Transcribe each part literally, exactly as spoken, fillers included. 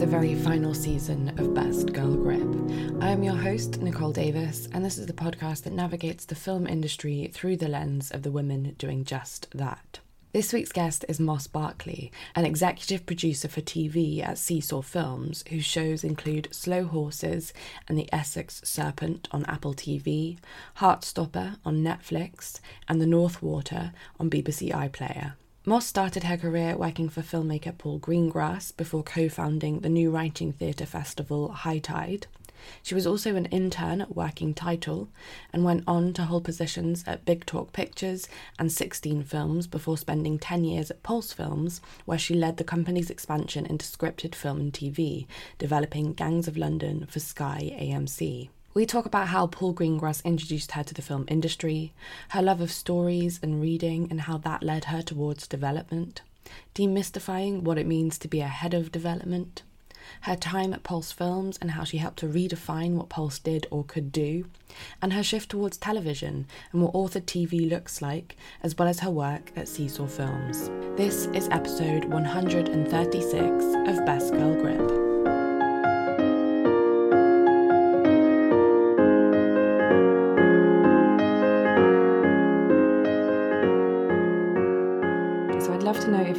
the very final season of Best Girl Grip. I am your host, Nicole Davis, and this is the podcast that navigates the film industry through the lens of the women doing just that. This week's guest is Moss Barclay, an executive producer for T V at See-Saw Films, whose shows include Slow Horses and The Essex Serpent on Apple T V, Heartstopper on Netflix, and The North Water on B B C iPlayer. Moss started her career working for filmmaker Paul Greengrass before co-founding the new writing theatre festival HighTide. She was also an intern at Working Title and went on to hold positions at Big Talk Pictures and Sixteen Films before spending ten years at Pulse Films, where she led the company's expansion into scripted film and T V, developing Gangs of London for Sky A M C. We talk about how Paul Greengrass introduced her to the film industry, her love of stories and reading and how that led her towards development, demystifying what it means to be a head of development, her time at Pulse Films and how she helped to redefine what Pulse did or could do, and her shift towards television and what authored T V looks like, as well as her work at See-Saw Films. This is episode one hundred thirty-six of Best Girl Grip.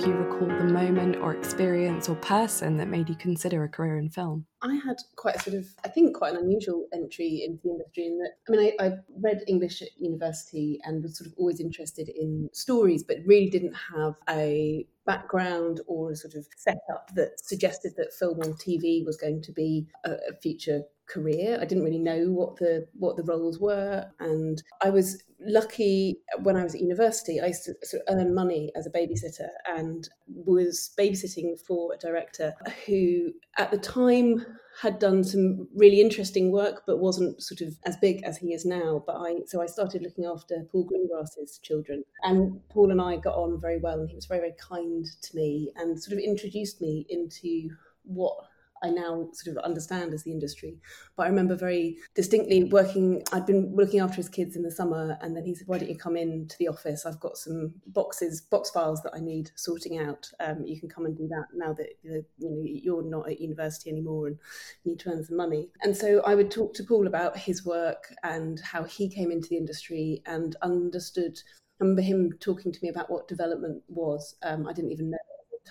You recall the moment or experience or person that made you consider a career in film? I had quite a sort of, I think, quite an unusual entry into the industry in that, I mean, I, I read English at university and was sort of always interested in stories, but really didn't have a background or a sort of setup that suggested that film on T V was going to be a, a future career. I didn't really know what the what the roles were, and I was lucky when I was at university. I used to sort of earn money as a babysitter and was babysitting for a director who at the time had done some really interesting work but wasn't sort of as big as he is now. But I so I started looking after Paul Greengrass's children, and Paul and I got on very well, and he was very, very kind to me and sort of introduced me into what I now sort of understand as the industry. But I remember very distinctly working, I'd been looking after his kids in the summer, and then he said, why don't you come in to the office? I've got some boxes, box files that I need sorting out. Um, you can come and do that now that you know, you're not at university anymore and need to earn some money. And so I would talk to Paul about his work and how he came into the industry and understood, I remember him talking to me about what development was. Um, I didn't even know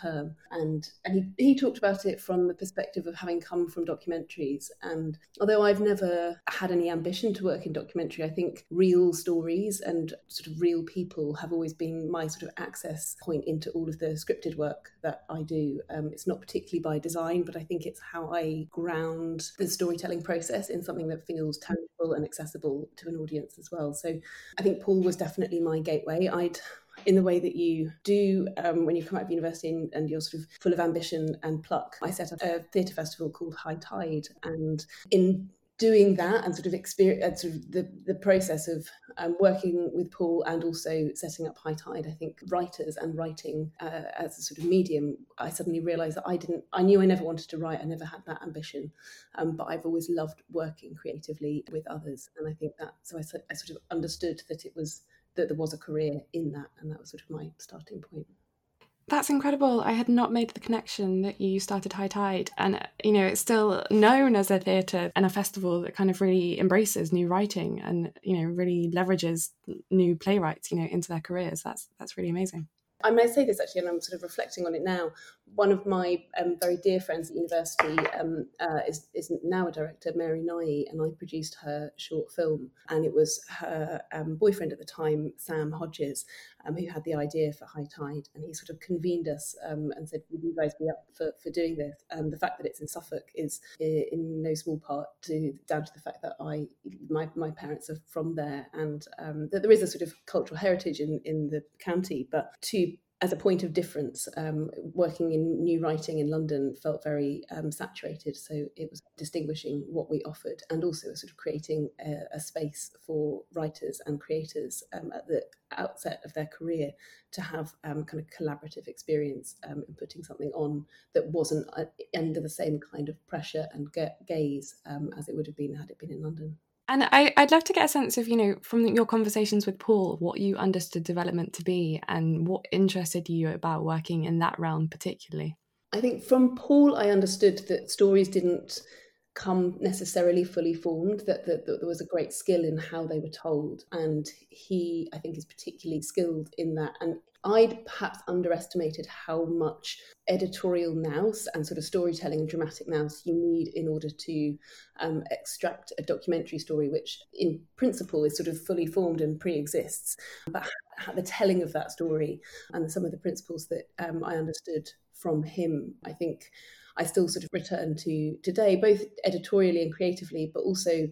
term, and and he, he talked about it from the perspective of having come from documentaries, and although I've never had any ambition to work in documentary, I think real stories and sort of real people have always been my sort of access point into all of the scripted work that I do. Um, it's not particularly by design, but I think it's how I ground the storytelling process in something that feels tangible and accessible to an audience as well. So I think Paul was definitely my gateway. I'd in the way that you do um, when you come out of university and, and you're sort of full of ambition and pluck, I set up a theatre festival called HighTide, and in doing that and sort of experience sort of the, the process of um, working with Paul and also setting up HighTide, I think writers and writing uh, as a sort of medium, I suddenly realised that I didn't, I knew I never wanted to write, I never had that ambition, um, but I've always loved working creatively with others, and I think that, so I, I sort of understood that it was that there was a career in that, and that was sort of my starting point. That's incredible. I had not made the connection that you started HighTide, and you know, it's still known as a theatre and a festival that kind of really embraces new writing and, you know, really leverages new playwrights, you know, into their careers. That's that's really amazing. I may say this actually, and I'm sort of reflecting on it now. One of my um, very dear friends at university um, uh, is, is now a director, Mary Nighy, and I produced her short film. And it was her um, boyfriend at the time, Sam Hodges, um, who had the idea for HighTide. And he sort of convened us um, and said, would you guys be up for, for doing this? Um, the fact that it's in Suffolk is in no small part to, down to the fact that I my, my parents are from there, and um, that there is a sort of cultural heritage in, in the county, but to as a point of difference, um, working in new writing in London felt very um, saturated. So it was distinguishing what we offered, and also sort of creating a, a space for writers and creators um, at the outset of their career to have um, kind of collaborative experience um, in putting something on that wasn't uh, under the same kind of pressure and gaze um, as it would have been had it been in London. And I, I'd love to get a sense of, you know, from your conversations with Paul, what you understood development to be and what interested you about working in that realm particularly. I think from Paul, I understood that stories didn't come necessarily fully formed, that, that, that there was a great skill in how they were told. And he, I think, is particularly skilled in that. And I'd perhaps underestimated how much editorial nous and sort of storytelling and dramatic nous you need in order to um, extract a documentary story, which in principle is sort of fully formed and pre-exists. But the telling of that story and some of the principles that um, I understood from him, I think I still sort of return to today, both editorially and creatively, but also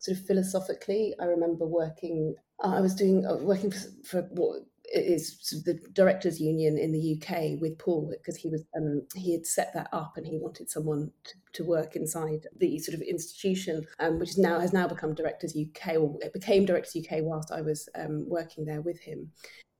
sort of philosophically. I remember working, I was doing, working for, for what is the Directors' Union in the U K with Paul, because he was um, he had set that up and he wanted someone to, to work inside the sort of institution, um, which is now has now become Directors' U K, or it became Directors' U K whilst I was um, working there with him.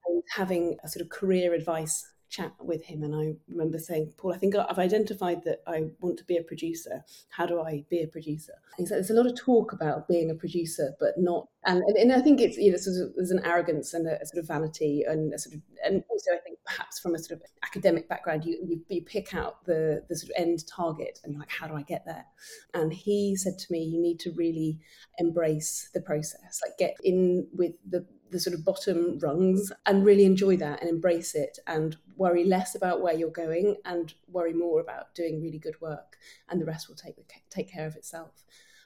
And having a sort of career advice chat with him, and I remember saying, Paul, I think I've identified that I want to be a producer. How do I be a producer? And he said, there's a lot of talk about being a producer, but not, and, and, and I think it's, you know, sort of, there's an arrogance and a, a sort of vanity, and a sort of, and also I think perhaps from a sort of academic background, you you, you pick out the, the sort of end target and you're like, how do I get there? And he said to me, you need to really embrace the process, like get in with the the sort of bottom rungs and really enjoy that and embrace it and worry less about where you're going and worry more about doing really good work, and the rest will take take care of itself.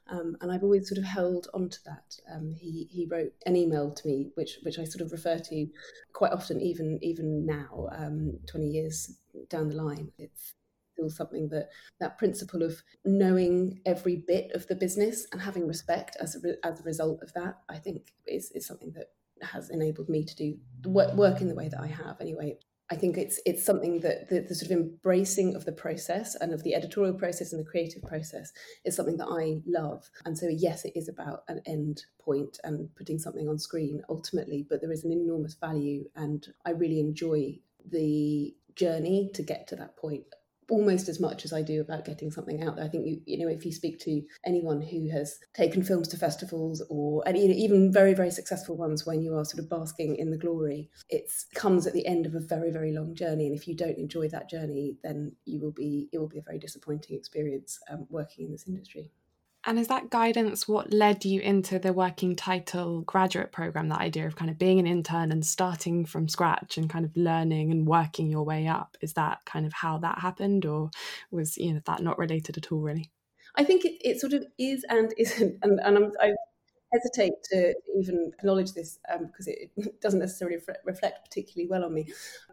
Um, and I've always sort of held on to that. Um, he he wrote an email to me, which which I sort of refer to quite often, even even now, um, twenty years down the line. It's still something that that principle of knowing every bit of the business and having respect as a, as a result of that, I think is is something that has enabled me to do work in the way that I have anyway. I think it's it's something that the, the sort of embracing of the process and of the editorial process and the creative process is something that I love. And so, yes, it is about an end point and putting something on screen ultimately, but there is an enormous value, and I really enjoy the journey to get to that point almost as much as I do about getting something out there. I think, you you know, if you speak to anyone who has taken films to festivals or and even very, very successful ones, when you are sort of basking in the glory, it comes at the end of a very, very long journey. And if you don't enjoy that journey, then you will be, it will be a very disappointing experience um, working in this industry. And is that guidance what led you into the Working Title graduate programme, that idea of kind of being an intern and starting from scratch and kind of learning and working your way up? Is that kind of how that happened, or was, you know, that not related at all, really? I think it, it sort of is and isn't. And, and I'm, I hesitate to even acknowledge this um, because it, it doesn't necessarily re- reflect particularly well on me.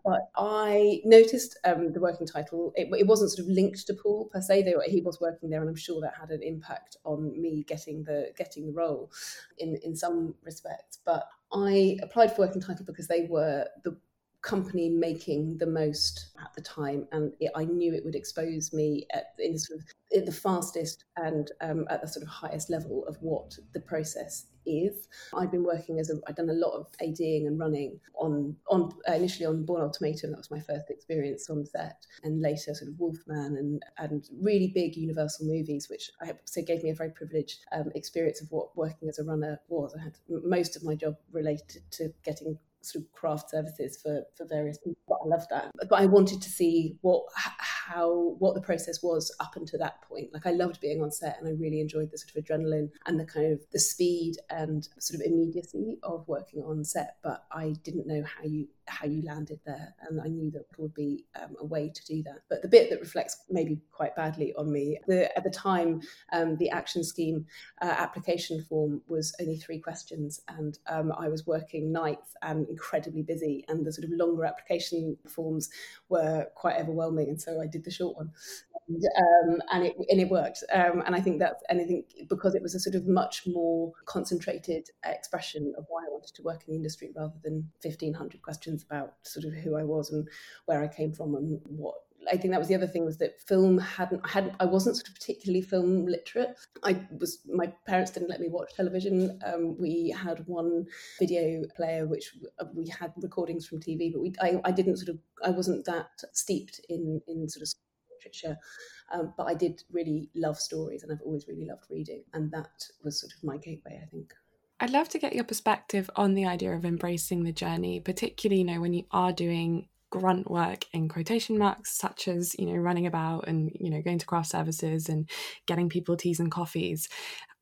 But I noticed um, the Working Title, it, it wasn't sort of linked to Paul per se. They were, he was working there, and I'm sure that had an impact on me getting the getting the role in, in some respects. But I applied for Working Title because they were the company making the most at the time, and it, I knew it would expose me at in sort of in the fastest and um, at the sort of highest level of what the process is. I'd been working as a, I'd done a lot of ADing and running on on uh, initially on Born Ultimatum. That was my first experience on set, and later sort of Wolfman and and really big Universal movies, which I so gave me a very privileged um, experience of what working as a runner was. I had most of my job related to getting sort of craft services for, for various people, but I loved that. But I wanted to see what how what the process was up until that point. Like, I loved being on set, and I really enjoyed the sort of adrenaline and the kind of the speed and sort of immediacy of working on set. But I didn't know how you how you landed there, and I knew that there would be um, a way to do that. But the bit that reflects maybe quite badly on me, the, at the time, um, the action scheme uh, application form was only three questions, and um, I was working nights and incredibly busy, and the sort of longer application forms were quite overwhelming, and so I did the short one. And, um, and it and it worked, um, and I think that's and I think because it was a sort of much more concentrated expression of why I wanted to work in the industry, rather than fifteen hundred questions about sort of who I was and where I came from and what. I think that was the other thing, was that film hadn't I hadn't I wasn't sort of particularly film literate. I was my parents didn't let me watch television. Um, we had one video player, which we had recordings from T V, but we I, I didn't sort of I wasn't that steeped in in sort of literature. Um, but I did really love stories, and I've always really loved reading, and that was sort of my gateway, I think. I'd love to get your perspective on the idea of embracing the journey, particularly, you know, when you are doing grunt work in quotation marks, such as, you know, running about and, you know, going to craft services and getting people teas and coffees.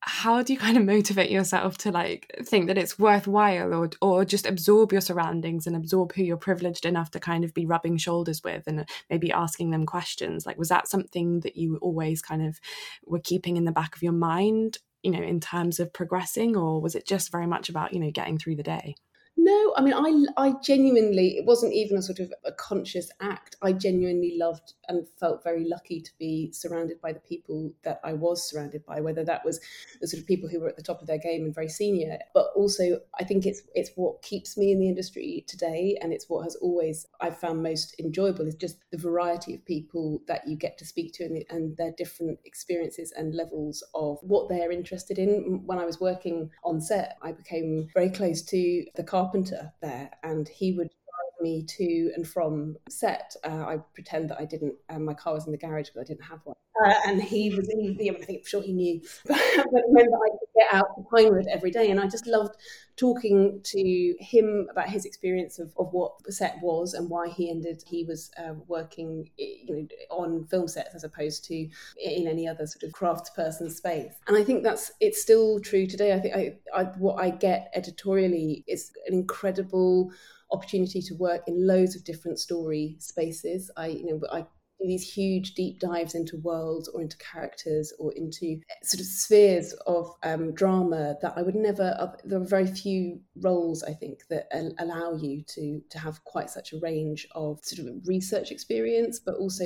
How do you kind of motivate yourself to like think that it's worthwhile, or or just absorb your surroundings and absorb who you're privileged enough to kind of be rubbing shoulders with and maybe asking them questions? Like, was that something that you always kind of were keeping in the back of your mind, you know, in terms of progressing, or was it just very much about, you know, getting through the day? No, I mean, I, I genuinely, it wasn't even a sort of a conscious act. I genuinely loved and felt very lucky to be surrounded by the people that I was surrounded by, whether that was the sort of people who were at the top of their game and very senior. But also, I think it's it's what keeps me in the industry today, and it's what has always I've found most enjoyable is just the variety of people that you get to speak to, and, the, and their different experiences and levels of what they're interested in. When I was working on set, I became very close to the car carpenter there, and he would drive me to and from set. Uh, I pretend that I didn't, um, my car was in the garage because I didn't have one. Uh, and he was, he, yeah, I think I'm sure he knew, but I remember I could get out to Pinewood every day, and I just loved talking to him about his experience of, of what set was and why he ended, he was uh, working, you know, on film sets as opposed to in any other sort of craftsperson space. And I think that's, it's still true today. I think I, I, what I get editorially is an incredible opportunity to work in loads of different story spaces. I, you know, I these huge deep dives into worlds or into characters or into sort of spheres of um, drama that I would never, uh, there are very few roles, I think, that al- allow you to to have quite such a range of sort of research experience, but also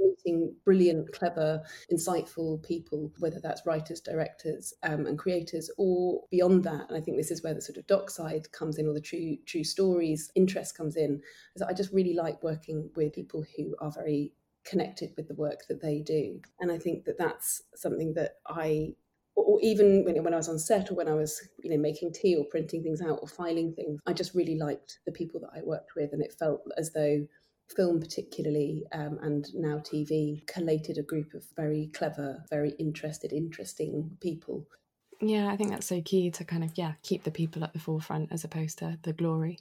meeting brilliant, clever, insightful people, whether that's writers, directors um, and creators, or beyond that. And I think this is where the sort of doc side comes in, or the true true stories interest comes in. So I just really like working with people who are very connected with the work that they do. And I think that that's something that I, or even when, when I was on set, or when I was, you know, making tea or printing things out or filing things, I just really liked the people that I worked with, and it felt as though film particularly um, and now T V collated a group of very clever, very interested, interesting people. Yeah, I think that's so key to kind of, yeah, keep the people at the forefront as opposed to the glory.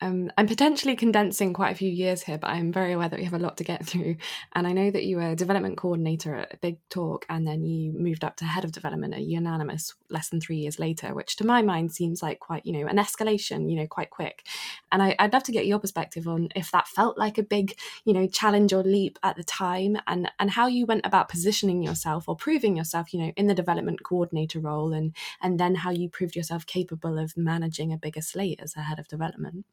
Um, I'm potentially condensing quite a few years here, but I'm very aware that we have a lot to get through. And I know that you were development coordinator at Big Talk, and then you moved up to head of development at Unanimous less than three years later, which to my mind seems like quite, you know, an escalation, you know, quite quick. And I, I'd love to get your perspective on if that felt like a big, you know, challenge or leap at the time, and, and how you went about positioning yourself or proving yourself, you know, in the development coordinator role. And, and then how you proved yourself capable of managing a bigger slate as a head of development.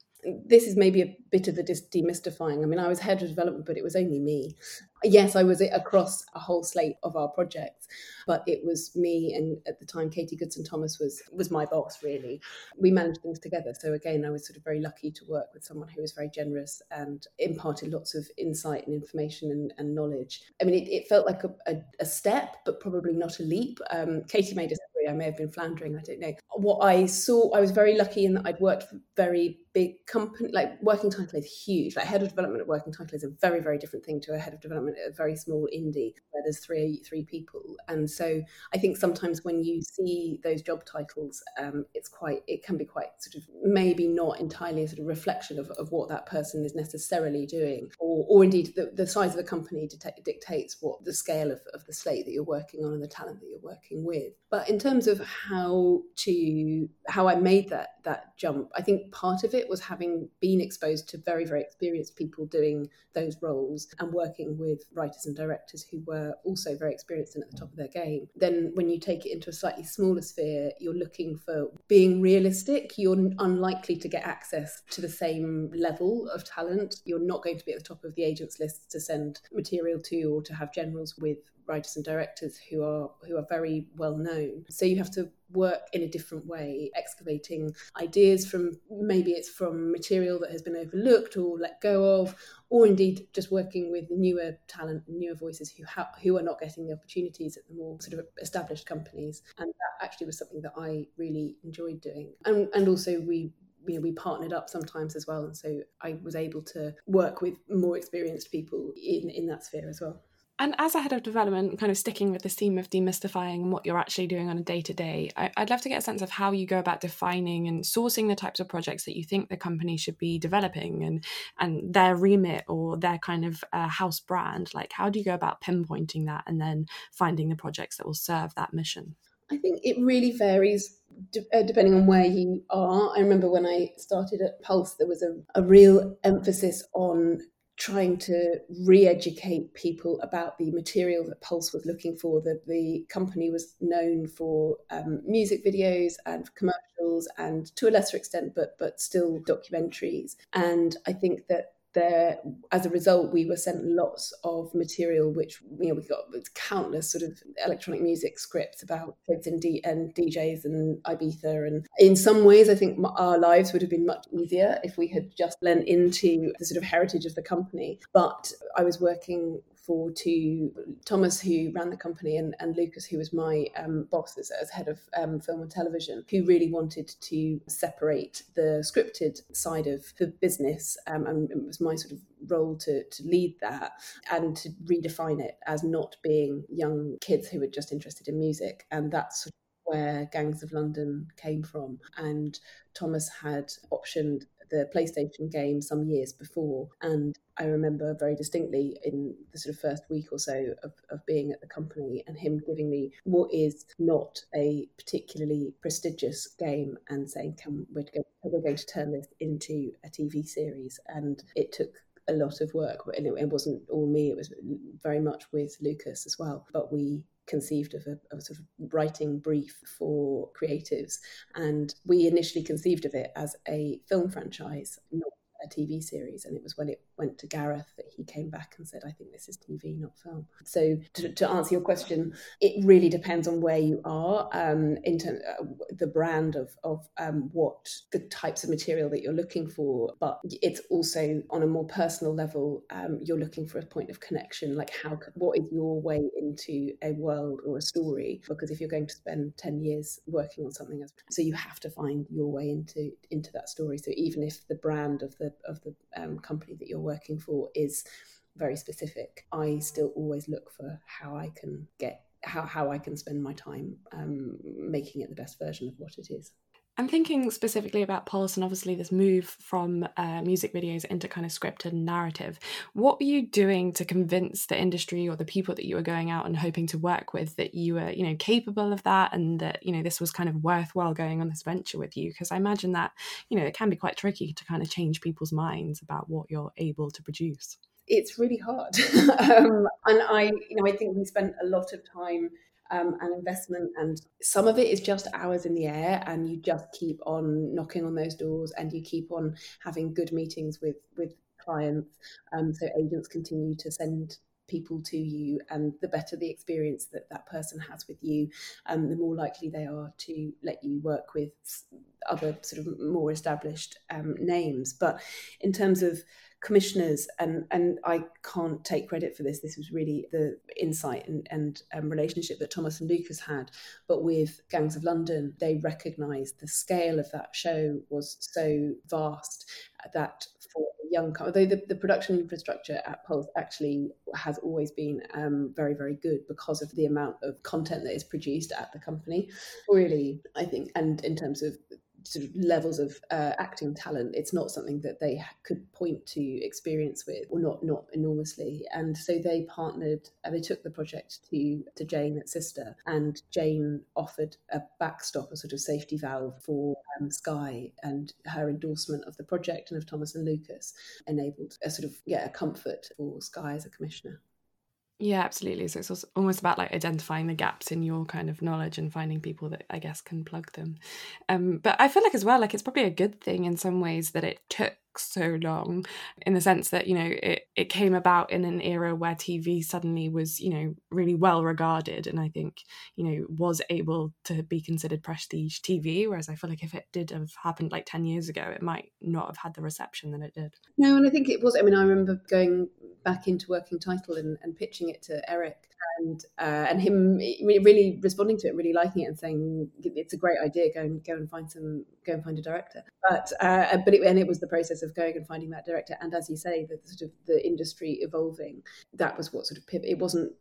This is maybe a bit of the demystifying. I mean, I was head of development, but it was only me. Yes, I was across a whole slate of our projects, but it was me, and at the time, Katie Goodson-Thomas was was my boss, really. We managed things together. So again, I was sort of very lucky to work with someone who was very generous and imparted lots of insight and information and, and knowledge. I mean, it, it felt like a, a, a step, but probably not a leap. Um, Katie made us agree. I may have been floundering, I don't know. What I saw, I was very lucky in that I'd worked for very big company, like Working Title is huge. Like head of development at Working Title is a very, very different thing to a head of development a very small indie where there's three three people. And so I think sometimes when you see those job titles, um, it's quite it can be quite sort of maybe not entirely a sort of reflection of, of what that person is necessarily doing, or or indeed the, the size of the company det- dictates what the scale of, of the slate that you're working on and the talent that you're working with. But in terms of how to how I made that that jump, I think part of it was having been exposed to very, very experienced people doing those roles and working with writers and directors who were also very experienced and at the top of their game. Then when you take it into a slightly smaller sphere, you're looking for being realistic. You're unlikely to get access to the same level of talent. You're not going to be at the top of the agents list to send material to, or to have generals with writers and directors who are who are very well known. So you have to work in a different way, excavating ideas from maybe it's from material that has been overlooked or let go of, or indeed just working with newer talent, newer voices who ha- who are not getting the opportunities at the more sort of established companies. And that actually was something that I really enjoyed doing. And and also we you know, we partnered up sometimes as well. And so I was able to work with more experienced people in, in that sphere as well. And as a head of development, kind of sticking with this theme of demystifying and what you're actually doing on a day-to-day, I, I'd love to get a sense of how you go about defining and sourcing the types of projects that you think the company should be developing and, and their remit or their kind of uh, house brand. Like, how do you go about pinpointing that and then finding the projects that will serve that mission? I think it really varies depending on where you are. I remember when I started at Pulse, there was a, a real emphasis on trying to re-educate people about the material that Pulse was looking for. The, the company was known for um, music videos and commercials and, to a lesser extent, but but still documentaries. And I think that there, as a result, we were sent lots of material, which, you know, we got countless sort of electronic music scripts about kids and, D- and D Js and Ibiza. And in some ways, I think our lives would have been much easier if we had just lent into the sort of heritage of the company. But I was working for to Thomas, who ran the company, and, and Lucas, who was my um, boss as, as head of um, film and television, who really wanted to separate the scripted side of the business. Um, and it was my sort of role to, to lead that and to redefine it as not being young kids who were just interested in music. And that's sort of where Gangs of London came from. And Thomas had optioned the PlayStation game some years before, and I remember very distinctly in the sort of first week or so of, of being at the company and him giving me what is not a particularly prestigious game and saying, come, we're going, we're going to turn this into a T V series. And it took a lot of work, and it, it wasn't all me, it was very much with Lucas as well, but we conceived of a, of a sort of writing brief for creatives. And we initially conceived of it as a film franchise, not a T V series. And it was when it went to Gareth that he came back and said, I think this is T V, not film. So to, to answer your question, it really depends on where you are um, in terms of the brand of, of um, what the types of material that you're looking for. But it's also on a more personal level, um, you're looking for a point of connection, like how, what is your way into a world or a story? Because if you're going to spend ten years working on something, else, so you have to find your way into, into that story. So even if the brand of the, of the um, company that you're working for is very specific, I still always look for how I can get how, how I can spend my time um, making it the best version of what it is. I'm thinking specifically about Pulse and obviously this move from uh, music videos into kind of scripted narrative. What were you doing to convince the industry or the people that you were going out and hoping to work with that you were, you know, capable of that and that, you know, this was kind of worthwhile going on this venture with you? Because I imagine that, you know, it can be quite tricky to kind of change people's minds about what you're able to produce. It's really hard. um, and I, you know, I think we spent a lot of time Um, and investment, and some of it is just hours in the air, and you just keep on knocking on those doors and you keep on having good meetings with with clients, um, so agents continue to send people to you, and the better the experience that that person has with you, um, the more likely they are to let you work with other sort of more established um, names. But in terms of commissioners, and and I can't take credit for this, this was really the insight and, and um, relationship that Thomas and Lucas had, but with Gangs of London, they recognised the scale of that show was so vast that for a young company, though the, the production infrastructure at Pulse actually has always been um, very, very good because of the amount of content that is produced at the company, really, I think, and in terms of sort of levels of uh, acting talent, it's not something that they could point to experience with, or not not enormously. And so they partnered, uh, they took the project to to Jane at Sister, and Jane offered a backstop, a sort of safety valve for um, Sky, and her endorsement of the project and of Thomas and Lucas enabled a sort of, yeah, a comfort for Sky as a commissioner. Yeah, absolutely. So it's almost about like identifying the gaps in your kind of knowledge and finding people that I guess can plug them. Um, but I feel like as well, like it's probably a good thing in some ways that it took so long, in the sense that, you know, it, it came about in an era where T V suddenly was, you know, really well regarded, and I think, you know, was able to be considered prestige T V, whereas I feel like if it did have happened like ten years ago, it might not have had the reception that it did. No, and I think it was, I mean, I remember going back into Working Title and, and pitching it to Eric, and uh, and him really responding to it, really liking it, and saying it's a great idea. Go and go and find some, go and find a director. But uh, but it, and it was the process of going and finding that director. And as you say, the sort of the industry evolving, that was what sort of pivot. It wasn't.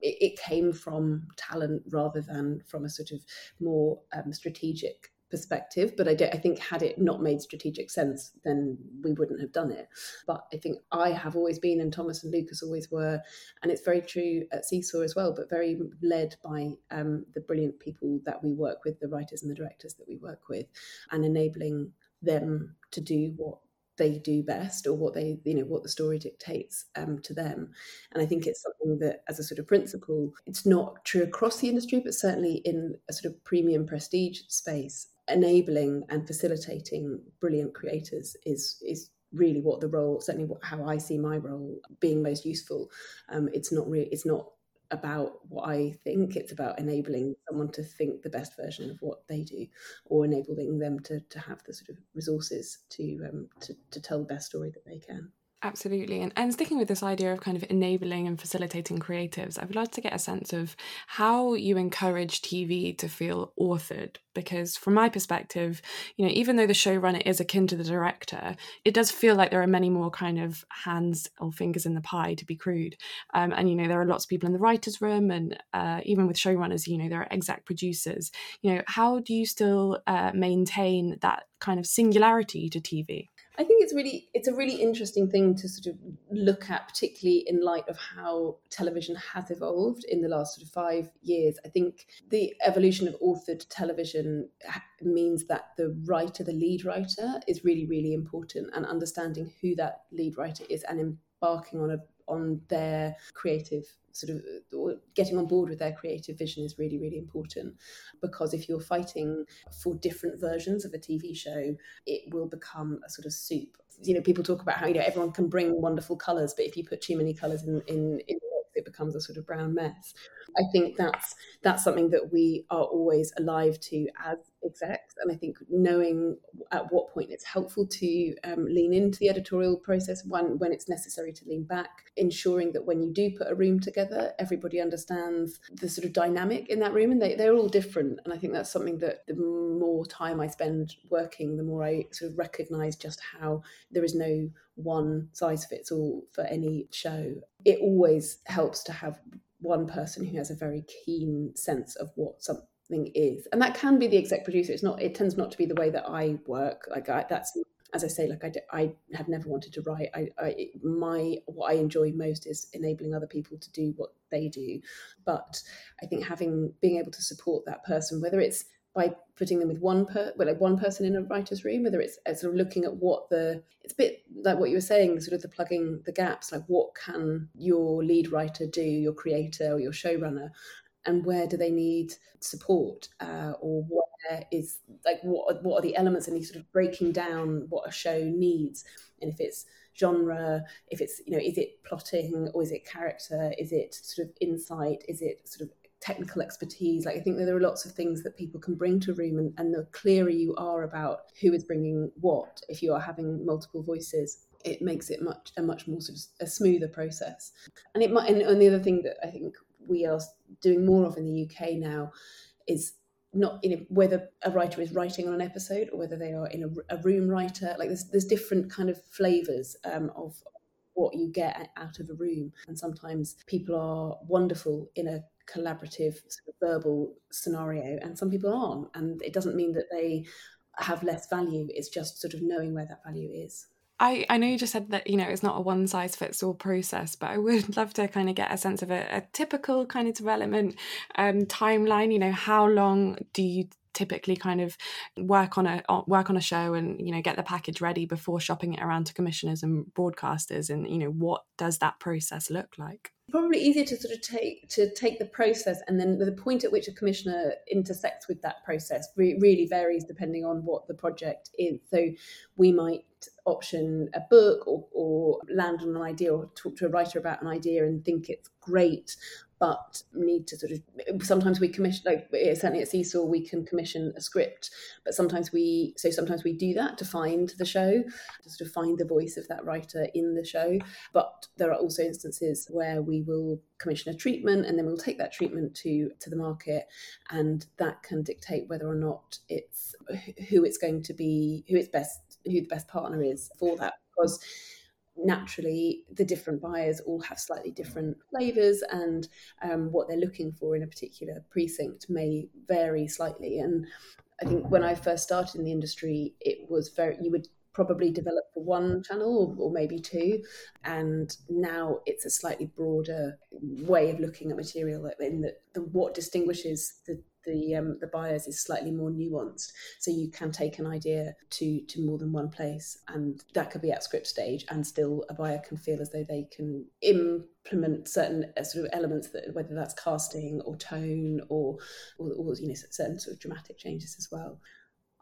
It, it came from talent rather than from a sort of more um, strategic perspective, but I, don't, I think had it not made strategic sense, then we wouldn't have done it. But I think I have always been, and Thomas and Lucas always were, and it's very true at See-Saw as well, but very led by um, the brilliant people that we work with, the writers and the directors that we work with, and enabling them to do what they do best, or what they, you know, what the story dictates um, to them. And I think it's something that, as a sort of principle, it's not true across the industry, but certainly in a sort of premium prestige space, enabling and facilitating brilliant creators is is really what the role, certainly what, how I see my role being most useful. Um, it's not really, it's not about what I think, it's about enabling someone to think the best version of what they do, or enabling them to to have the sort of resources to um, to, to tell the best story that they can. Absolutely. And, and sticking with this idea of kind of enabling and facilitating creatives, I would like to get a sense of how you encourage T V to feel authored, because from my perspective, you know, even though the showrunner is akin to the director, it does feel like there are many more kind of hands or fingers in the pie, to be crude. Um, and, you know, there are lots of people in the writer's room, and uh, even with showrunners, you know, there are exec producers. You know, how do you still uh, maintain that kind of singularity to T V? I think it's really it's a really interesting thing to sort of look at, particularly in light of how television has evolved in the last sort of five years. I think the evolution of authored television means that the writer, the lead writer, is really, really important, and understanding who that lead writer is and embarking on a on their creative sort of, or getting on board with their creative vision, is really, really important, because if you're fighting for different versions of a T V show, it will become a sort of soup. You know, people talk about how, you know, everyone can bring wonderful colours, but if you put too many colours in, in, in it becomes a sort of brown mess. I think that's that's something that we are always alive to as execs, and I think knowing at what point it's helpful to um, lean into the editorial process, when, when it's necessary to lean back, ensuring that when you do put a room together, everybody understands the sort of dynamic in that room, and they, they're all different. And I think that's something that the more time I spend working, the more I sort of recognise just how there is no one size fits all for any show. It always helps to have one person who has a very keen sense of what something is, and that can be the exec producer. It's not, it tends not to be the way that I work. Like I, that's, as I say, like I, do, I have never wanted to write. I, I my what I enjoy most is enabling other people to do what they do, but I think having being able to support that person, whether it's by putting them with one per, well, like one person in a writer's room, whether it's sort of looking at what the, it's a bit like what you were saying, sort of the plugging the gaps, like what can your lead writer do, your creator or your showrunner, and where do they need support, uh, or where is, like what what are the elements, and sort of breaking down what a show needs, and if it's genre, if it's, you know, is it plotting, or is it character, is it sort of insight, is it sort of technical expertise. Like I think that there are lots of things that people can bring to a room, and, and the clearer you are about who is bringing what, if you are having multiple voices, it makes it much a much more sort of a smoother process. And it might, and, and the other thing that I think we are doing more of in the U K now is not, you know, whether a writer is writing on an episode or whether they are in a, a room writer. Like there's there's different kind of flavours um, of what you get out of a room, and sometimes people are wonderful in a collaborative sort of verbal scenario, and some people aren't, and it doesn't mean that they have less value. It's just sort of knowing where that value is. I, I know you just said that, you know, it's not a one-size-fits-all process, but I would love to kind of get a sense of a, a typical kind of development um, timeline. You know, how long do you typically kind of work on a work on a show and, you know, get the package ready before shopping it around to commissioners and broadcasters, and, you know, what does that process look like? Probably easier to sort of take to take the process, and then the point at which a commissioner intersects with that process re- really varies depending on what the project is. So we might option a book or, or land on an idea, or talk to a writer about an idea and think it's great, but need to sort of, sometimes we commission, like certainly at See-Saw, we can commission a script, but sometimes we, so sometimes we do that to find the show, to sort of find the voice of that writer in the show. But there are also instances where we will commission a treatment and then we'll take that treatment to, to the market, and that can dictate whether or not it's, who it's going to be, who it's best, who the best partner is for that, because naturally the different buyers all have slightly different flavors, and um, what they're looking for in a particular precinct may vary slightly. And I think when I first started in the industry, it was very, you would probably develop for one channel or, or maybe two, and now it's a slightly broader way of looking at material, in that the, what distinguishes the the um, the buyers is slightly more nuanced. So you can take an idea to to more than one place, and that could be at script stage, and still a buyer can feel as though they can implement certain uh, sort of elements, that whether that's casting or tone or, or, or you know, certain sort of dramatic changes as well.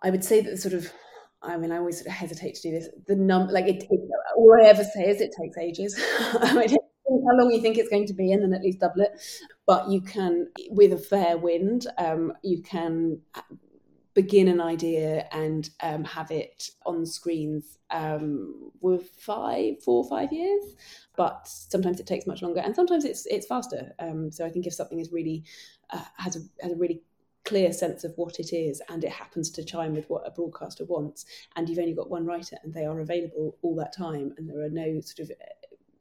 I would say that the sort of, I mean, I always sort of hesitate to do this, the num like it takes, all I ever say is it takes ages. I don't how long you think it's going to be, and then at least double it. But you can, with a fair wind, um, you can begin an idea and um, have it on screens um, with five, four or five years. But sometimes it takes much longer, and sometimes it's it's faster. Um, so I think if something is really uh, has a has a really clear sense of what it is, and it happens to chime with what a broadcaster wants, and you've only got one writer, and they are available all that time, and there are no sort of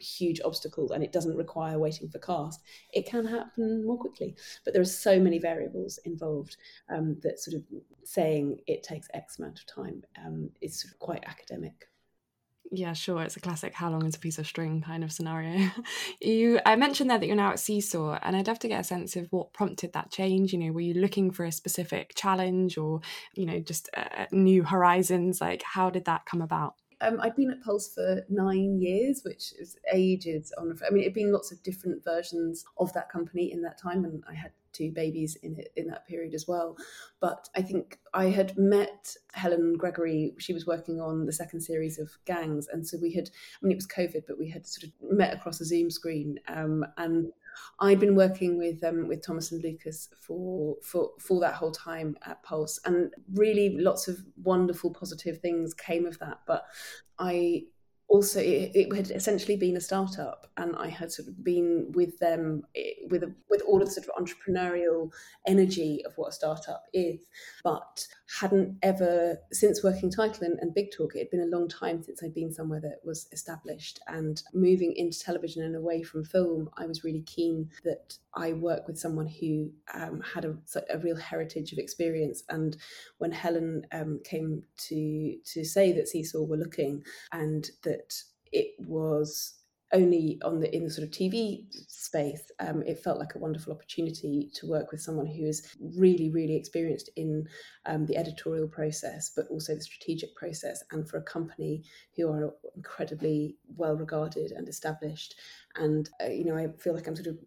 huge obstacles, and it doesn't require waiting for cast, it can happen more quickly. But there are so many variables involved um, that sort of saying it takes X amount of time um, is sort of quite academic. Yeah, sure. It's a classic how long is a piece of string kind of scenario. you, I mentioned there that you're now at See-Saw, and I'd love to get a sense of what prompted that change. You know, were you looking for a specific challenge, or, you know, just uh, new horizons? Like, how did that come about? Um, I'd been at Pulse for nine years, which is ages on. I mean, it'd been lots of different versions of that company in that time, and I had two babies in it, in that period as well. But I think I had met Helen Gregory. She was working on the second series of Gangs, and so we had, I mean, it was COVID, but we had sort of met across a Zoom screen, um, and I'd been working with um, with Thomas and Lucas for, for for that whole time at Pulse, and really lots of wonderful positive things came of that. But I also, it, it had essentially been a startup, and I had sort of been with them with a, with all of the sort of entrepreneurial energy of what a startup is, but hadn't ever, since Working Title and, and Big Talk, it had been a long time since I'd been somewhere that was established. And moving into television and away from film, I was really keen that I work with someone who um, had a, a real heritage of experience. And when Helen um, came to to say that See-Saw were looking, and that it was only on the in the sort of T V space, um, it felt like a wonderful opportunity to work with someone who is really, really experienced in um, the editorial process, but also the strategic process, and for a company who are incredibly well regarded and established. And, uh, you know, I feel like I'm sort of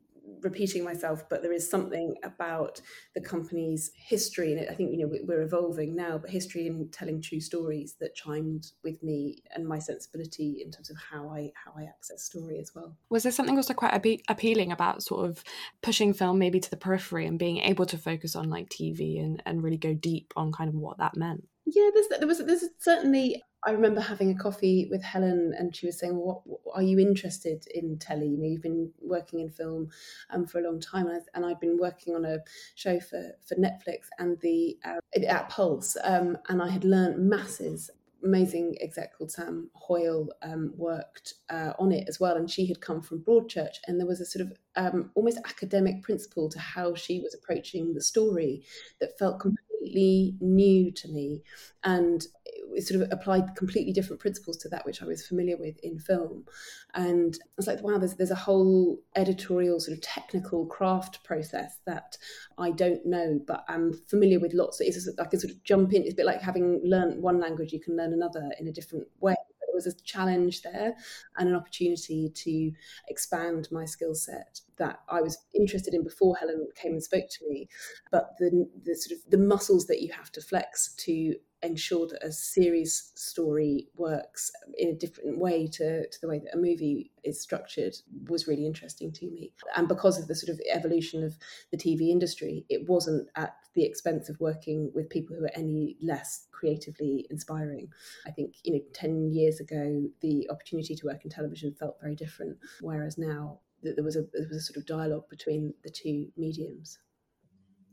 repeating myself, but there is something about the company's history, and I think, you know, we're evolving now, but history in telling true stories that chimed with me and my sensibility in terms of how I how I access story as well. Was there something also quite abe- appealing about sort of pushing film maybe to the periphery and being able to focus on like T V and, and really go deep on kind of what that meant? Yeah, there's, there was there's certainly. I remember having a coffee with Helen, and she was saying, well, what, what are you interested in telly? You know, you've been working in film um, for a long time, and, I, and I'd been working on a show for, for Netflix and the uh, at Pulse, um, and I had learnt masses. Amazing exec called Sam Hoyle um, worked uh, on it as well, and she had come from Broadchurch, and there was a sort of um, almost academic principle to how she was approaching the story that felt completely new to me, and it sort of applied completely different principles to that which I was familiar with in film. And I was like, wow, there's there's a whole editorial sort of technical craft process that I don't know, but I'm familiar with lots. It's just, I can sort of jump in. It's a bit like having learned one language, you can learn another in a different way. There was a challenge there and an opportunity to expand my skill set that I was interested in before Helen came and spoke to me. But the the sort of the muscles that you have to flex to ensure that a series story works in a different way to, to the way that a movie is structured was really interesting to me. And because of the sort of evolution of the T V industry, it wasn't at the expense of working with people who are any less creatively inspiring. I think, you know, ten years ago, the opportunity to work in television felt very different, whereas now that there was a, there was a sort of dialogue between the two mediums.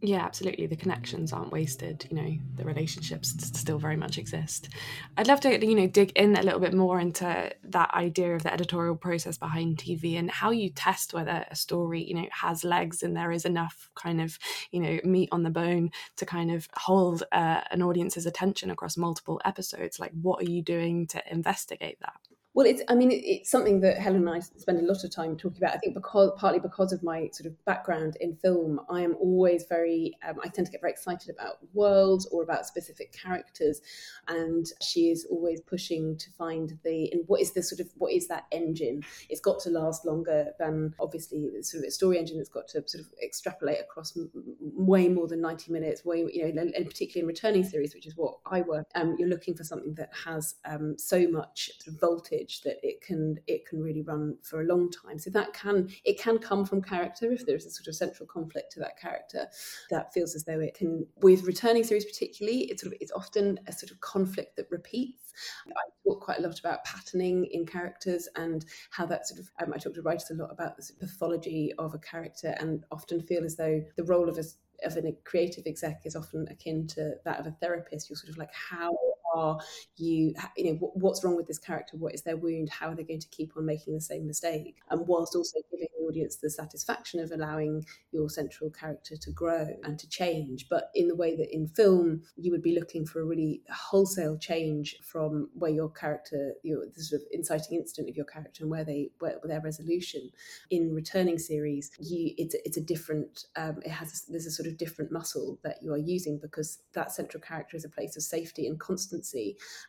Yeah, absolutely. The connections aren't wasted, you know, the relationships still very much exist. I'd love to, you know, dig in a little bit more into that idea of the editorial process behind T V and how you test whether a story, you know, has legs and there is enough kind of, you know, meat on the bone to kind of hold uh, an audience's attention across multiple episodes. Like, what are you doing to investigate that? Well, it's, I mean, it's something that Helen and I spend a lot of time talking about. I think because partly because of my sort of background in film, I am always very, um, I tend to get very excited about worlds or about specific characters. And she is always pushing to find the, and what is the sort of, what is that engine? It's got to last longer than, obviously, sort of a story engine that's got to sort of extrapolate across m- way more than ninety minutes, way, you know, and particularly in returning series, which is what I work, um, you're looking for something that has um, so much sort of voltage that it can it can really run for a long time. So that can it can come from character if there is a sort of central conflict to that character that feels as though it can. With returning series particularly, it's sort of it's often a sort of conflict that repeats. I talk quite a lot about patterning in characters and how that sort of um, I talk to writers a lot about the sort of pathology of a character, and often feel as though the role of a of a creative exec is often akin to that of a therapist. You're sort of like, how are you, you know, what's wrong with this character? What is their wound? How are they going to keep on making the same mistake? And whilst also giving the audience the satisfaction of allowing your central character to grow and to change. But in the way that in film, you would be looking for a really wholesale change from where your character, your the sort of inciting incident of your character and where they, where their resolution. In returning series, you, it's, it's a different, um, it has, there's a sort of different muscle that you are using, because that central character is a place of safety and constant.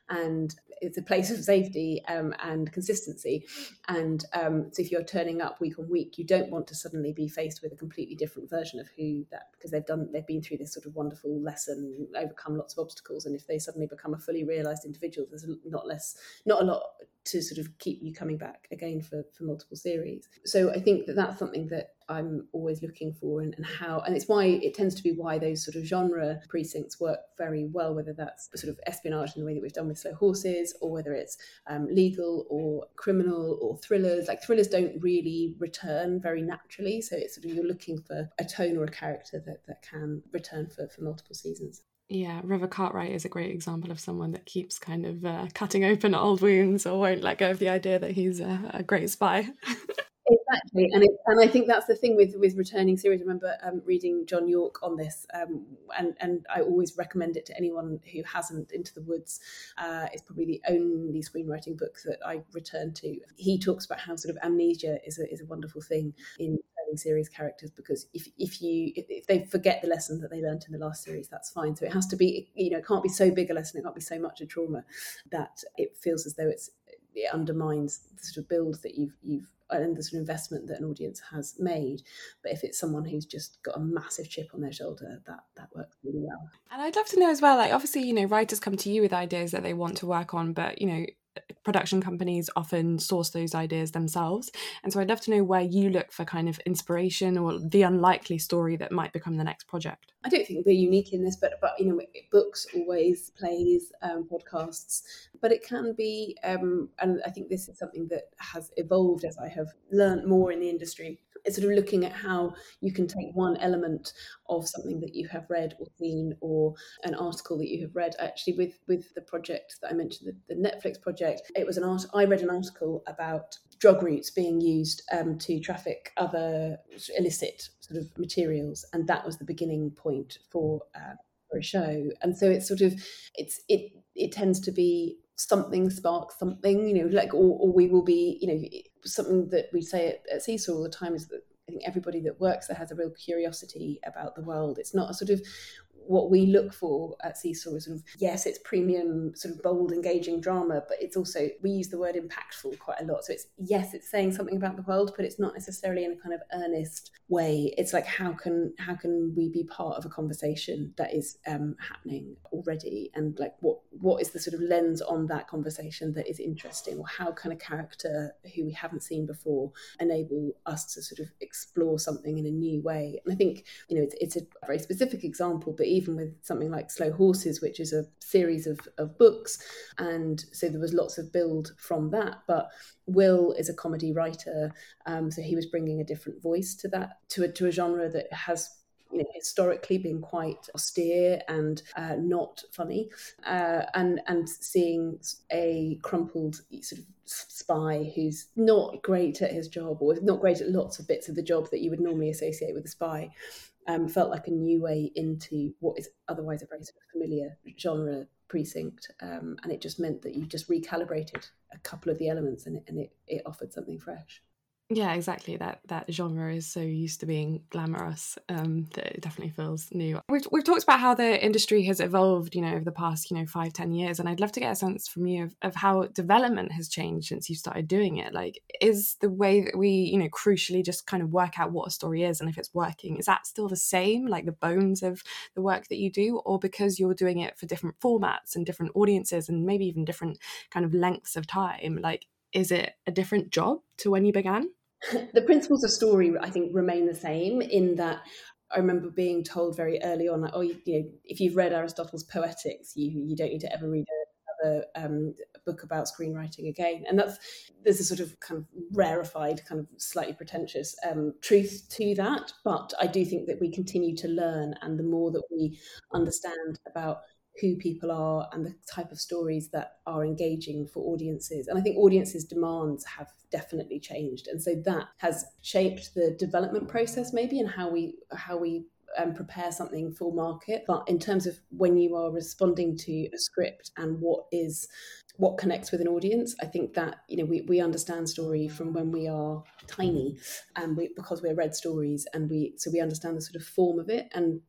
And it's a place of safety um, and consistency. And um, so if you're turning up week on week, you don't want to suddenly be faced with a completely different version of who that, because they've done, they've been through this sort of wonderful lesson, overcome lots of obstacles. And if they suddenly become a fully realised individual, there's not less, not a lot to sort of keep you coming back again for, for multiple series. So I think that that's something that I'm always looking for, and, and how, and it's why it tends to be why those sort of genre precincts work very well, whether that's sort of espionage in the way that we've done with Slow Horses, or whether it's um, legal or criminal or thrillers. Like, thrillers don't really return very naturally, so it's sort of, you're looking for a tone or a character that, that can return for, for multiple seasons. Yeah, River Cartwright is a great example of someone that keeps kind of uh, cutting open old wounds, or won't let go of the idea that he's a, a great spy. Exactly, and it, and I think that's the thing with, with returning series. I remember um, reading John York on this, um, and, and I always recommend it to anyone who hasn't. Into the Woods uh, is probably the only screenwriting book that I return to. He talks about how sort of amnesia is a, is a wonderful thing in returning series characters, because if if you if they forget the lesson that they learned in the last series, that's fine. So it has to be, you know, it can't be so big a lesson, it can't be so much a trauma that it feels as though it's it undermines the sort of build that you've you've and the sort of investment that an audience has made. But if it's someone who's just got a massive chip on their shoulder, that that works really well. And I'd love to know as well, like, obviously, you know, writers come to you with ideas that they want to work on, but, you know, production companies often source those ideas themselves. And so I'd love to know where you look for kind of inspiration or the unlikely story that might become the next project. I don't think we're unique in this, but, but you know, books, always, plays, um, podcasts, but it can be, um, and I think this is something that has evolved as I have learned more in the industry. It's sort of looking at how you can take one element of something that you have read or seen, or an article that you have read. Actually, with, with the project that I mentioned, the, the Netflix project, it was an art. I read an article about drug routes being used um, to traffic other illicit sort of materials, and that was the beginning point for uh, for a show. And so it's sort of it's it it tends to be something sparks something, you know, like or, or we will be, you know. Something that we say at, at See-Saw all the time is that I think everybody that works there has a real curiosity about the world. It's not a sort of, what we look for at See-Saw is sort of, yes, it's premium, sort of bold, engaging drama, but it's also, we use the word impactful quite a lot. So it's, yes, it's saying something about the world, but it's not necessarily in a kind of earnest way. It's like, how can how can we be part of a conversation that is um, happening already? And like, what what is the sort of lens on that conversation that is interesting? Or how can a character who we haven't seen before enable us to sort of explore something in a new way? And I think, you know, it's, it's a very specific example, but even with something like Slow Horses, which is a series of, of books, and so there was lots of build from that. But Will is a comedy writer, um, so he was bringing a different voice to that, to a, to a genre that has, you know, historically been quite austere and uh, not funny, uh, and and seeing a crumpled sort of spy who's not great at his job, or not great at lots of bits of the job that you would normally associate with a spy, um, felt like a new way into what is otherwise a very sort of familiar genre precinct, um, and it just meant that you just recalibrated a couple of the elements, and it, and it, it offered something fresh. Yeah, exactly. That that genre is so used to being glamorous um, that it definitely feels new. We've we've talked about how the industry has evolved, you know, over the past, you know, five, ten years. And I'd love to get a sense from you of, of how development has changed since you started doing it. Like, is the way that we, you know, crucially just kind of work out what a story is and if it's working, is that still the same, like the bones of the work that you do? Or because you're doing it for different formats and different audiences and maybe even different kind of lengths of time, like, is it a different job to when you began? The principles of story, I think, remain the same, in that I remember being told very early on, like, oh, you, you know, if you've read Aristotle's Poetics, you you don't need to ever read another um, book about screenwriting again. And that's there's a sort of kind of rarefied, kind of slightly pretentious um, truth to that. But I do think that we continue to learn, and the more that we understand about who people are and the type of stories that are engaging for audiences. And I think audiences' demands have definitely changed. And so that has shaped the development process maybe, and how we how we um, prepare something for market. But in terms of when you are responding to a script and what is what connects with an audience, I think that, you know, we, we understand story from when we are tiny, and we, because we're read stories, and we so we understand the sort of form of it. And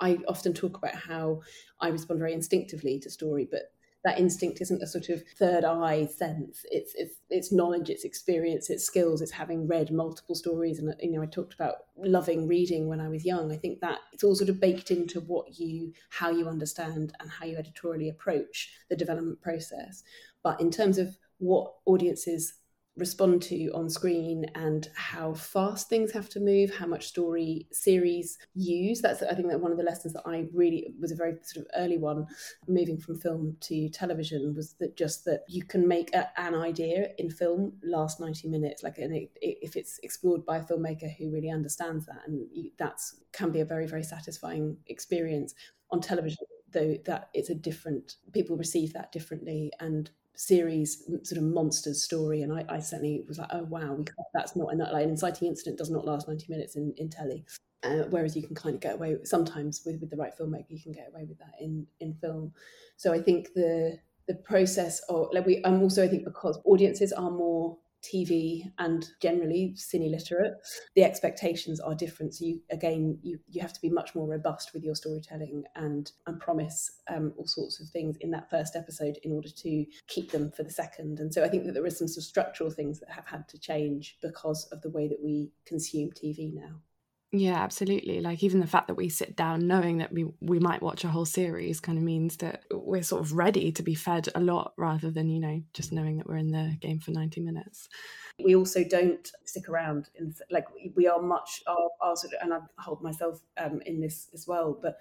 I often talk about how I respond very instinctively to story, but that instinct isn't a sort of third eye sense. It's it's it's knowledge, it's experience, it's skills, it's having read multiple stories. And, you know, I talked about loving reading when I was young. I think that it's all sort of baked into what you, how you understand and how you editorially approach the development process. But in terms of what audiences respond to on screen and how fast things have to move, how much story series use. That's, I think, that one of the lessons that I really was a very sort of early one, moving from film to television, was that just that you can make a, an idea in film last ninety minutes, like, and it, it, if it's explored by a filmmaker who really understands that, and that's can be a very, very satisfying experience. On television, though, that it's a different, people receive that differently, and series sort of monsters story, and I, I certainly was like, oh wow, we can't, that's not enough. Like, an inciting incident does not last ninety minutes in, in telly, uh, whereas you can kind of get away with, sometimes with, with the right filmmaker you can get away with that in in film. So I think the the process of like we I'm also I think because audiences are more T V and generally cine literate, the expectations are different. So you again you you have to be much more robust with your storytelling and and promise um, all sorts of things in that first episode in order to keep them for the second. And so I think that there are some sort of structural things that have had to change because of the way that we consume T V now. Yeah, absolutely. Like, even the fact that we sit down knowing that we, we might watch a whole series kind of means that we're sort of ready to be fed a lot, rather than, you know, just knowing that we're in the game for ninety minutes. We also don't stick around. In, like, we are much, our, our sort of, and I hold myself um, in this as well, but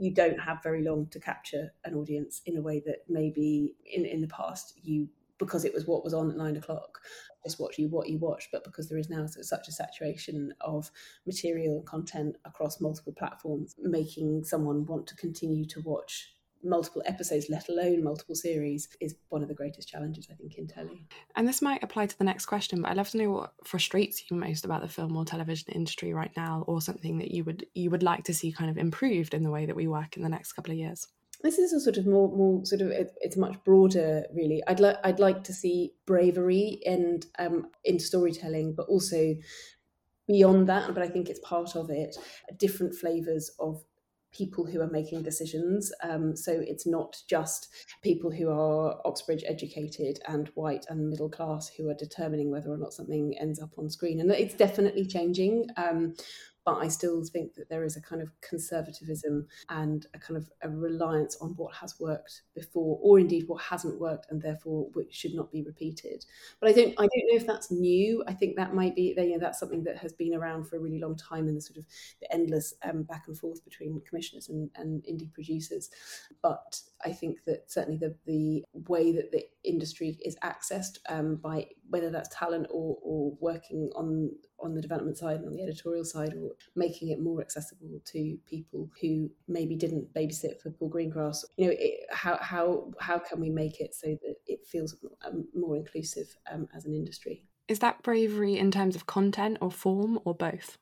you don't have very long to capture an audience in a way that maybe in, in the past you, because it was what was on at nine o'clock, just watch you what you watch. But because there is now such a saturation of material and content across multiple platforms, making someone want to continue to watch multiple episodes, let alone multiple series, is one of the greatest challenges, I think, in telly. And this might apply to the next question, but I'd love to know what frustrates you most about the film or television industry right now, or something that you would you would like to see kind of improved in the way that we work in the next couple of years. This is a sort of more, more sort of, it's much broader, really. I'd like, I'd like to see bravery and um, in storytelling, but also beyond that. But I think it's part of it. Different flavours of people who are making decisions. Um, so it's not just people who are Oxbridge educated and white and middle class who are determining whether or not something ends up on screen. And it's definitely changing. Um, but I still think that there is a kind of conservatism and a kind of a reliance on what has worked before, or indeed what hasn't worked and therefore which should not be repeated. But I don't I don't know if that's new. I think that might be, you know, that's something that has been around for a really long time, in the sort of the endless um, back and forth between commissioners and, and indie producers. But I think that certainly the, the way that the industry is accessed um, by whether that's talent or, or working on on the development side and on the editorial side, or making it more accessible to people who maybe didn't babysit for Paul Greengrass. You know, it, how how how can we make it so that it feels more inclusive um, as an industry? Is that bravery in terms of content or form, or both?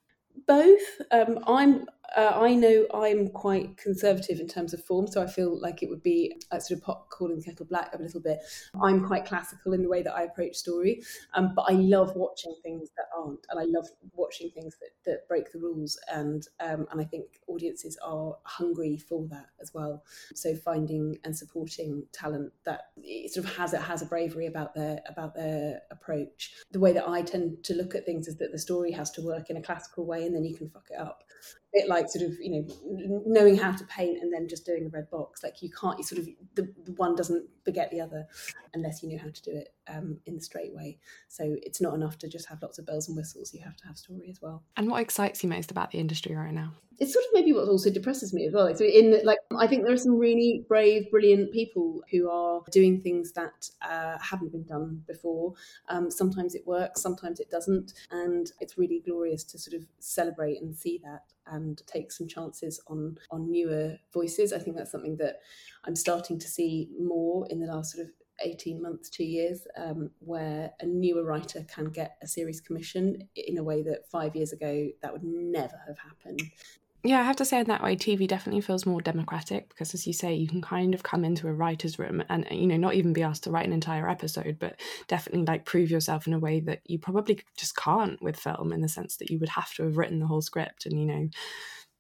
Both. Um, I'm. Uh, I know I'm quite conservative in terms of form, so I feel like it would be uh, sort of pot calling the kettle black a little bit. I'm quite classical in the way that I approach story, um, but I love watching things that aren't, and I love watching things that, that break the rules, and um, and I think audiences are hungry for that as well. So finding and supporting talent that it sort of has it has a bravery about their about their approach. The way that I tend to look at things is that the story has to work in a classical way, and then you can fuck it up. A bit like sort of, you know, knowing how to paint and then just doing a red box. Like you can't, you sort of, the, the one doesn't beget the other unless you know how to do it um, in the straight way. So it's not enough to just have lots of bells and whistles. You have to have story as well. And what excites you most about the industry right now? It's sort of maybe what also depresses me as well. So in the, like, I think there are some really brave, brilliant people who are doing things that uh, haven't been done before. Um, sometimes it works, sometimes it doesn't. And it's really glorious to sort of celebrate and see that, and take some chances on on newer voices. I think that's something that I'm starting to see more in the last sort of eighteen months, two years, um, where a newer writer can get a series commission in a way that five years ago that would never have happened. Yeah, I have to say in that way, T V definitely feels more democratic because, as you say, you can kind of come into a writer's room and, you know, not even be asked to write an entire episode, but definitely like prove yourself in a way that you probably just can't with film, in the sense that you would have to have written the whole script. And, you know,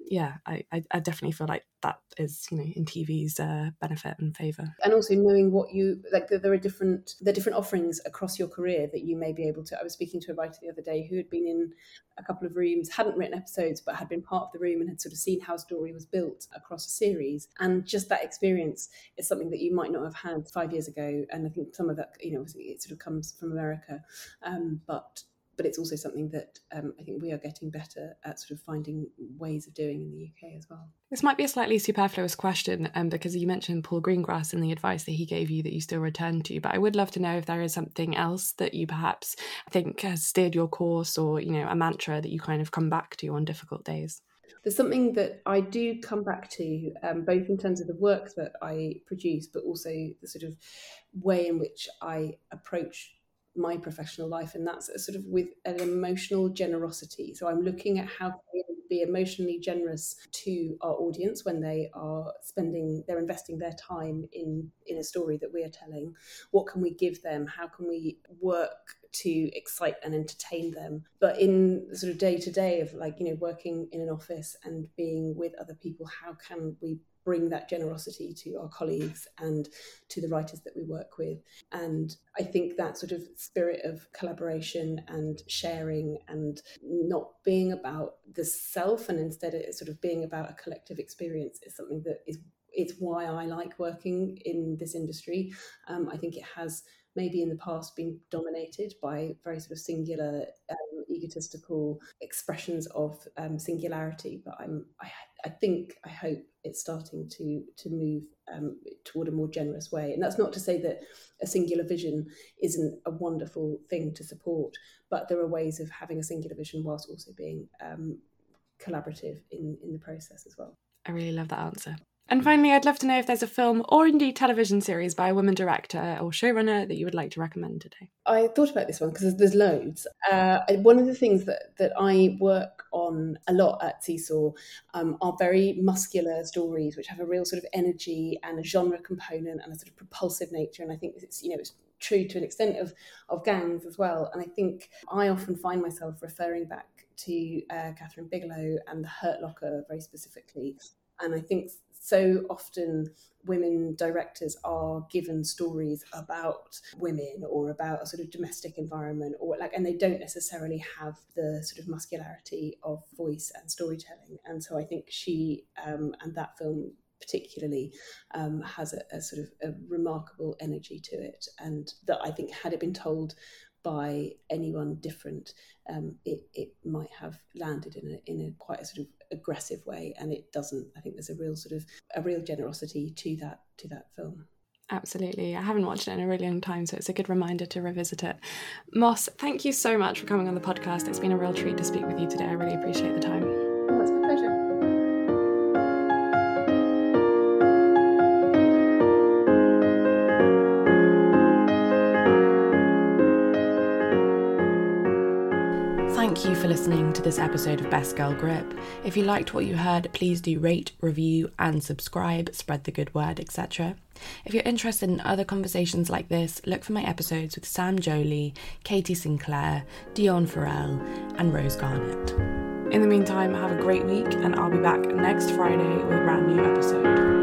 yeah, I, I definitely feel like that is, you know, in T V's uh, benefit and favour. And also knowing what you, like there are different, there are different offerings across your career that you may be able to. I was speaking to a writer the other day who had been in a couple of rooms, hadn't written episodes, but had been part of the room and had sort of seen how story was built across a series. And just that experience is something that you might not have had five years ago. And I think some of that, you know, it sort of comes from America. Um, but But it's also something that um, I think we are getting better at sort of finding ways of doing in the U K as well. This might be a slightly superfluous question um, because you mentioned Paul Greengrass and the advice that he gave you that you still return to, but I would love to know if there is something else that you perhaps think has steered your course, or, you know, a mantra that you kind of come back to on difficult days. There's something that I do come back to, um, both in terms of the work that I produce, but also the sort of way in which I approach my professional life, and that's sort of with an emotional generosity. So I'm looking at how can we be emotionally generous to our audience when they are spending, they're investing their time in in a story that we are telling. What can we give them? How can we work to excite and entertain them? But in sort of day to day of, like, you know, working in an office and being with other people, how can we bring that generosity to our colleagues and to the writers that we work with? And I think that sort of spirit of collaboration and sharing, and not being about the self, and instead it's sort of being about a collective experience, is something that is, it's why I like working in this industry. Um, I think it has maybe in the past been dominated by very sort of singular, um, egotistical expressions of um, singularity, but I'm, I, I think, I hope it's starting to to move um, toward a more generous way. And that's not to say that a singular vision isn't a wonderful thing to support, but there are ways of having a singular vision whilst also being um, collaborative in, in the process as well. I really love that answer. And finally, I'd love to know if there's a film or indeed television series by a woman director or showrunner that you would like to recommend today. I thought about this one because there's loads. Uh, one of the things that, that I work on a lot at See-Saw um, are very muscular stories which have a real sort of energy and a genre component and a sort of propulsive nature. And I think it's, you know, it's true to an extent of, of Gangs as well. And I think I often find myself referring back to uh, Catherine Bigelow and The Hurt Locker very specifically. And I think so often women directors are given stories about women or about a sort of domestic environment, or like, and they don't necessarily have the sort of muscularity of voice and storytelling. And so I think she um, and that film particularly um, has a, a sort of a remarkable energy to it. And that I think had it been told by anyone different, um, it, it might have landed in a, in a quite a sort of aggressive way, and it doesn't. I think there's a real sort of a real generosity to that to that film. Absolutely. I haven't watched it in a really long time, so it's a good reminder to revisit it. Moss, thank you so much for coming on the podcast. It's been a real treat to speak with you today. I really appreciate the time. Oh, that's my pleasure. Thank you for listening to this episode of Best Girl Grip. If you liked what you heard, please do rate, review and subscribe, spread the good word, et cetera. If you're interested in other conversations like this, look for my episodes with Sam Jolie, Katie Sinclair, Dion Farrell and Rose Garnett. In the meantime, have a great week and I'll be back next Friday with a brand new episode.